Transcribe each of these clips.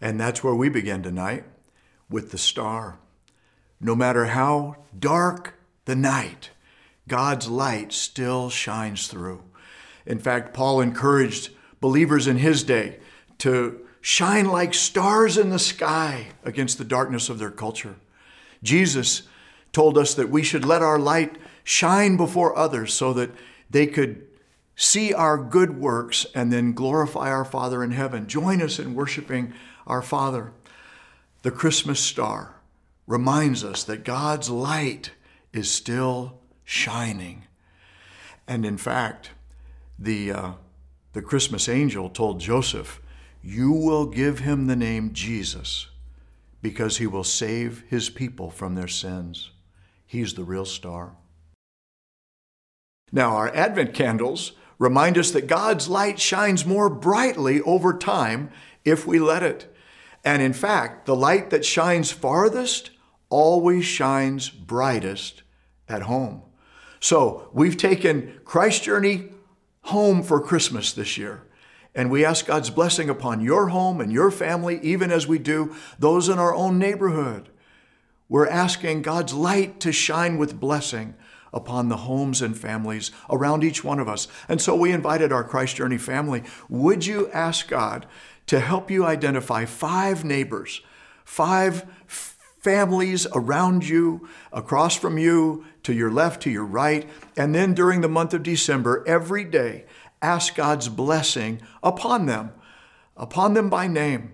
And that's where we begin tonight, with the star. No matter how dark the night, God's light still shines through. In fact, Paul encouraged believers in his day to shine like stars in the sky against the darkness of their culture. Jesus told us that we should let our light shine before others so that they could see our good works and then glorify our Father in heaven. Join us in worshiping our Father. The Christmas star reminds us that God's light is still shining. And in fact, the Christmas angel told Joseph, "You will give him the name Jesus because he will save his people from their sins." He's the real star. Now, our Advent candles remind us that God's light shines more brightly over time if we let it. And in fact, the light that shines farthest always shines brightest at home. So we've taken Christ's journey home for Christmas this year. And we ask God's blessing upon your home and your family, even as we do those in our own neighborhood. We're asking God's light to shine with blessing upon the homes and families around each one of us. And so we invited our Christ Journey family. Would you ask God to help you identify 5 neighbors, 5 families around you, across from you, to your left, to your right, and then during the month of December, every day, ask God's blessing upon them by name.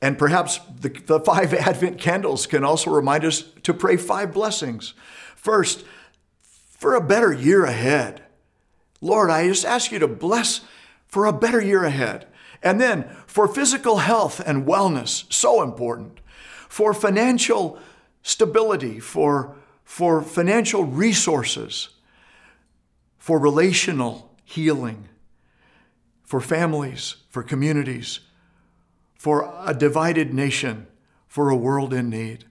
And perhaps the 5 Advent candles can also remind us to pray 5 blessings. First, for a better year ahead. Lord, I just ask you to bless for a better year ahead. And then for physical health and wellness, so important. For financial stability, for financial resources, for relational healing, for families, for communities, for a divided nation, for a world in need,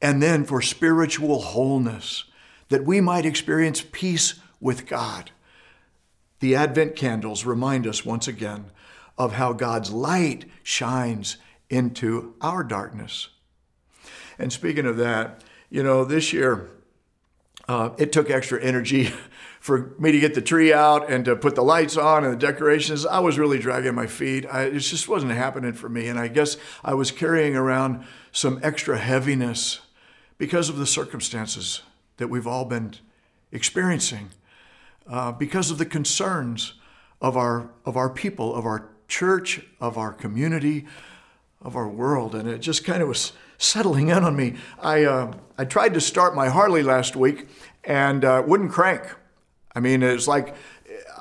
and then for spiritual wholeness, that we might experience peace with God. The Advent candles remind us once again of how God's light shines into our darkness. And speaking of that, you know, this year, it took extra energy for me to get the tree out and to put the lights on and the decorations. I was really dragging my feet. It just wasn't happening for me. And I guess I was carrying around some extra heaviness because of the circumstances that we've all been experiencing, because of the concerns of our people, of our church, of our community, of our world. And it just kind of was settling in on me. I tried to start my Harley last week and wouldn't crank. I mean, it's like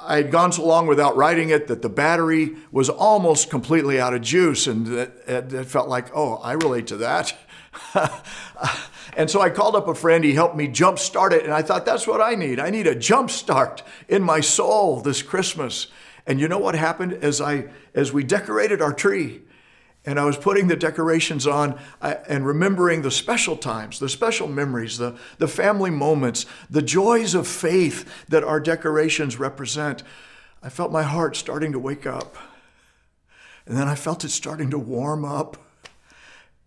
I had gone so long without riding it that the battery was almost completely out of juice. And it felt like, oh, I relate to that. And so I called up a friend. He helped me jump start it. And I thought, that's what I need. I need a jump start in my soul this Christmas. And you know what happened? As we decorated our tree and I was putting the decorations on and remembering the special times, the special memories, the family moments, the joys of faith that our decorations represent, I felt my heart starting to wake up. And then I felt it starting to warm up.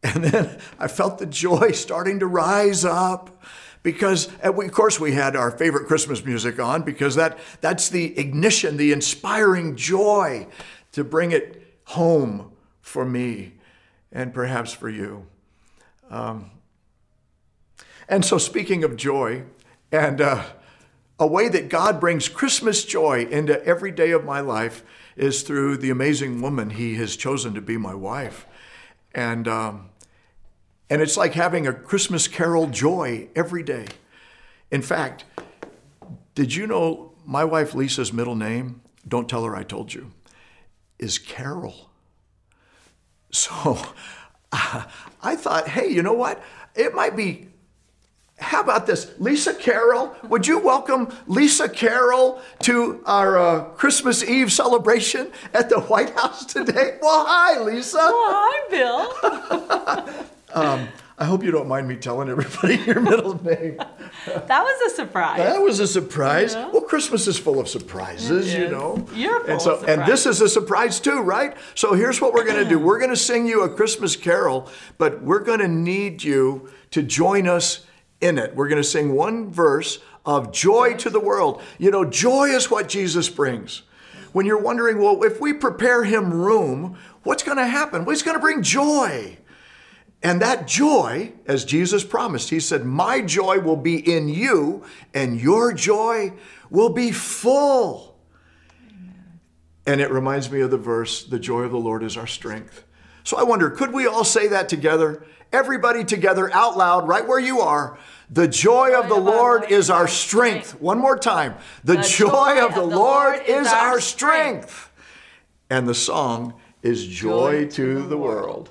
And then I felt the joy starting to rise up because, of course, we had our favorite Christmas music on because that's the ignition, the inspiring joy to bring it home for me and perhaps for you. And so speaking of joy and a way that God brings Christmas joy into every day of my life is through the amazing woman he has chosen to be my wife. And it's like having a Christmas Carol joy every day. In fact, did you know my wife Lisa's middle name, don't tell her I told you, is Carol? So I thought, hey, you know what? It might be, how about this? Lisa Carol, would you welcome Lisa Carol to our Christmas Eve celebration at the White House today? Well, hi, Lisa. Well, hi, Bill. I hope you don't mind me telling everybody your middle name. That was a surprise. That was a surprise. Yeah. Well, Christmas is full of surprises, you know. You're full of surprises. And this is a surprise too, right? So here's what we're going to do. We're going to sing you a Christmas carol, but we're going to need you to join us in it. We're going to sing one verse of Joy to the World. You know, joy is what Jesus brings. When you're wondering, well, if we prepare him room, what's going to happen? Well, he's going to bring joy. And that joy, as Jesus promised, he said, my joy will be in you and your joy will be full. Amen. And it reminds me of the verse, the joy of the Lord is our strength. So I wonder, could we all say that together? Everybody together out loud, right where you are. The joy of the Lord is our strength. One more time. The joy of the Lord is our strength. And the song is Joy to the World.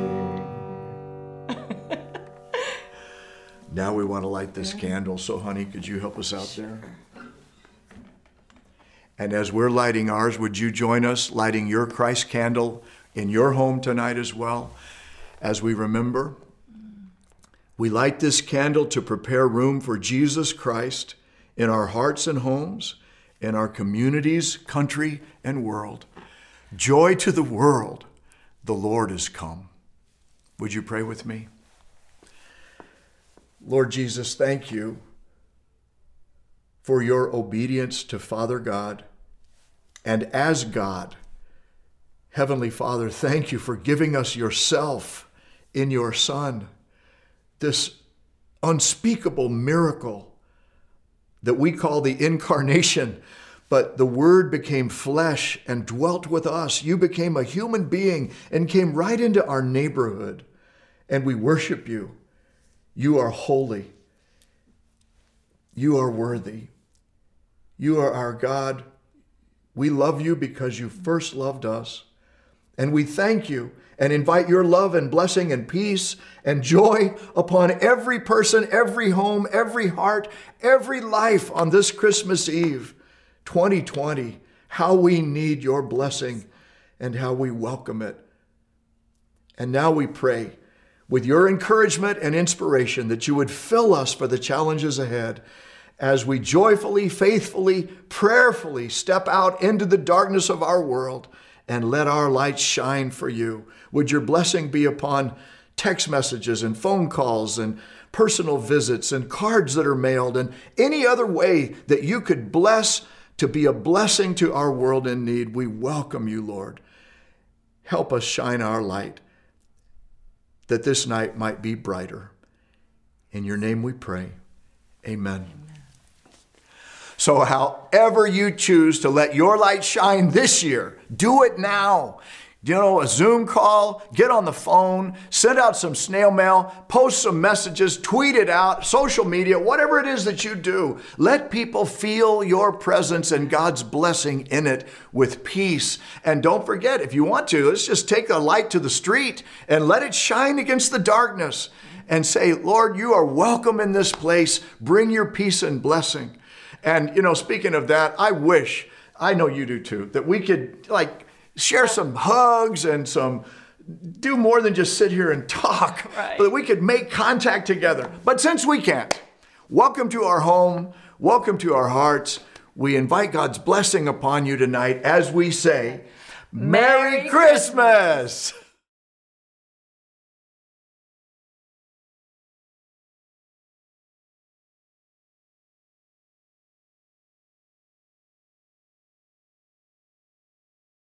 Now we want to light this candle. So, honey, could you help us out there? And as we're lighting ours, would you join us lighting your Christ candle in your home tonight as well? As we remember, we light this candle to prepare room for Jesus Christ in our hearts and homes, in our communities, country, and world. Joy to the world, the Lord is come. Would you pray with me? Lord Jesus, thank you for your obedience to Father God. And as God, Heavenly Father, thank you for giving us yourself in your Son, this unspeakable miracle that we call the incarnation. But the Word became flesh and dwelt with us. You became a human being and came right into our neighborhood. And we worship you. You are holy. You are worthy. You are our God. We love you because you first loved us. And we thank you and invite your love and blessing and peace and joy upon every person, every home, every heart, every life on this Christmas Eve, 2020. How we need your blessing and how we welcome it. And now we pray, with your encouragement and inspiration, that you would fill us for the challenges ahead as we joyfully, faithfully, prayerfully step out into the darkness of our world and let our light shine for you. Would your blessing be upon text messages and phone calls and personal visits and cards that are mailed and any other way that you could bless to be a blessing to our world in need. We welcome you, Lord. Help us shine our light, that this night might be brighter. In your name we pray, amen. Amen. So however you choose to let your light shine this year, do it now. You know, a Zoom call, get on the phone, send out some snail mail, post some messages, tweet it out, social media, whatever it is that you do. Let people feel your presence and God's blessing in it with peace. And don't forget, if you want to, let's just take a light to the street and let it shine against the darkness and say, Lord, you are welcome in this place. Bring your peace and blessing. And, you know, speaking of that, I wish, I know you do too, that we could, like, share some hugs and some, do more than just sit here and talk, so that we could make contact together. But since we can't, welcome to our home, welcome to our hearts. We invite God's blessing upon you tonight as we say, Merry Christmas!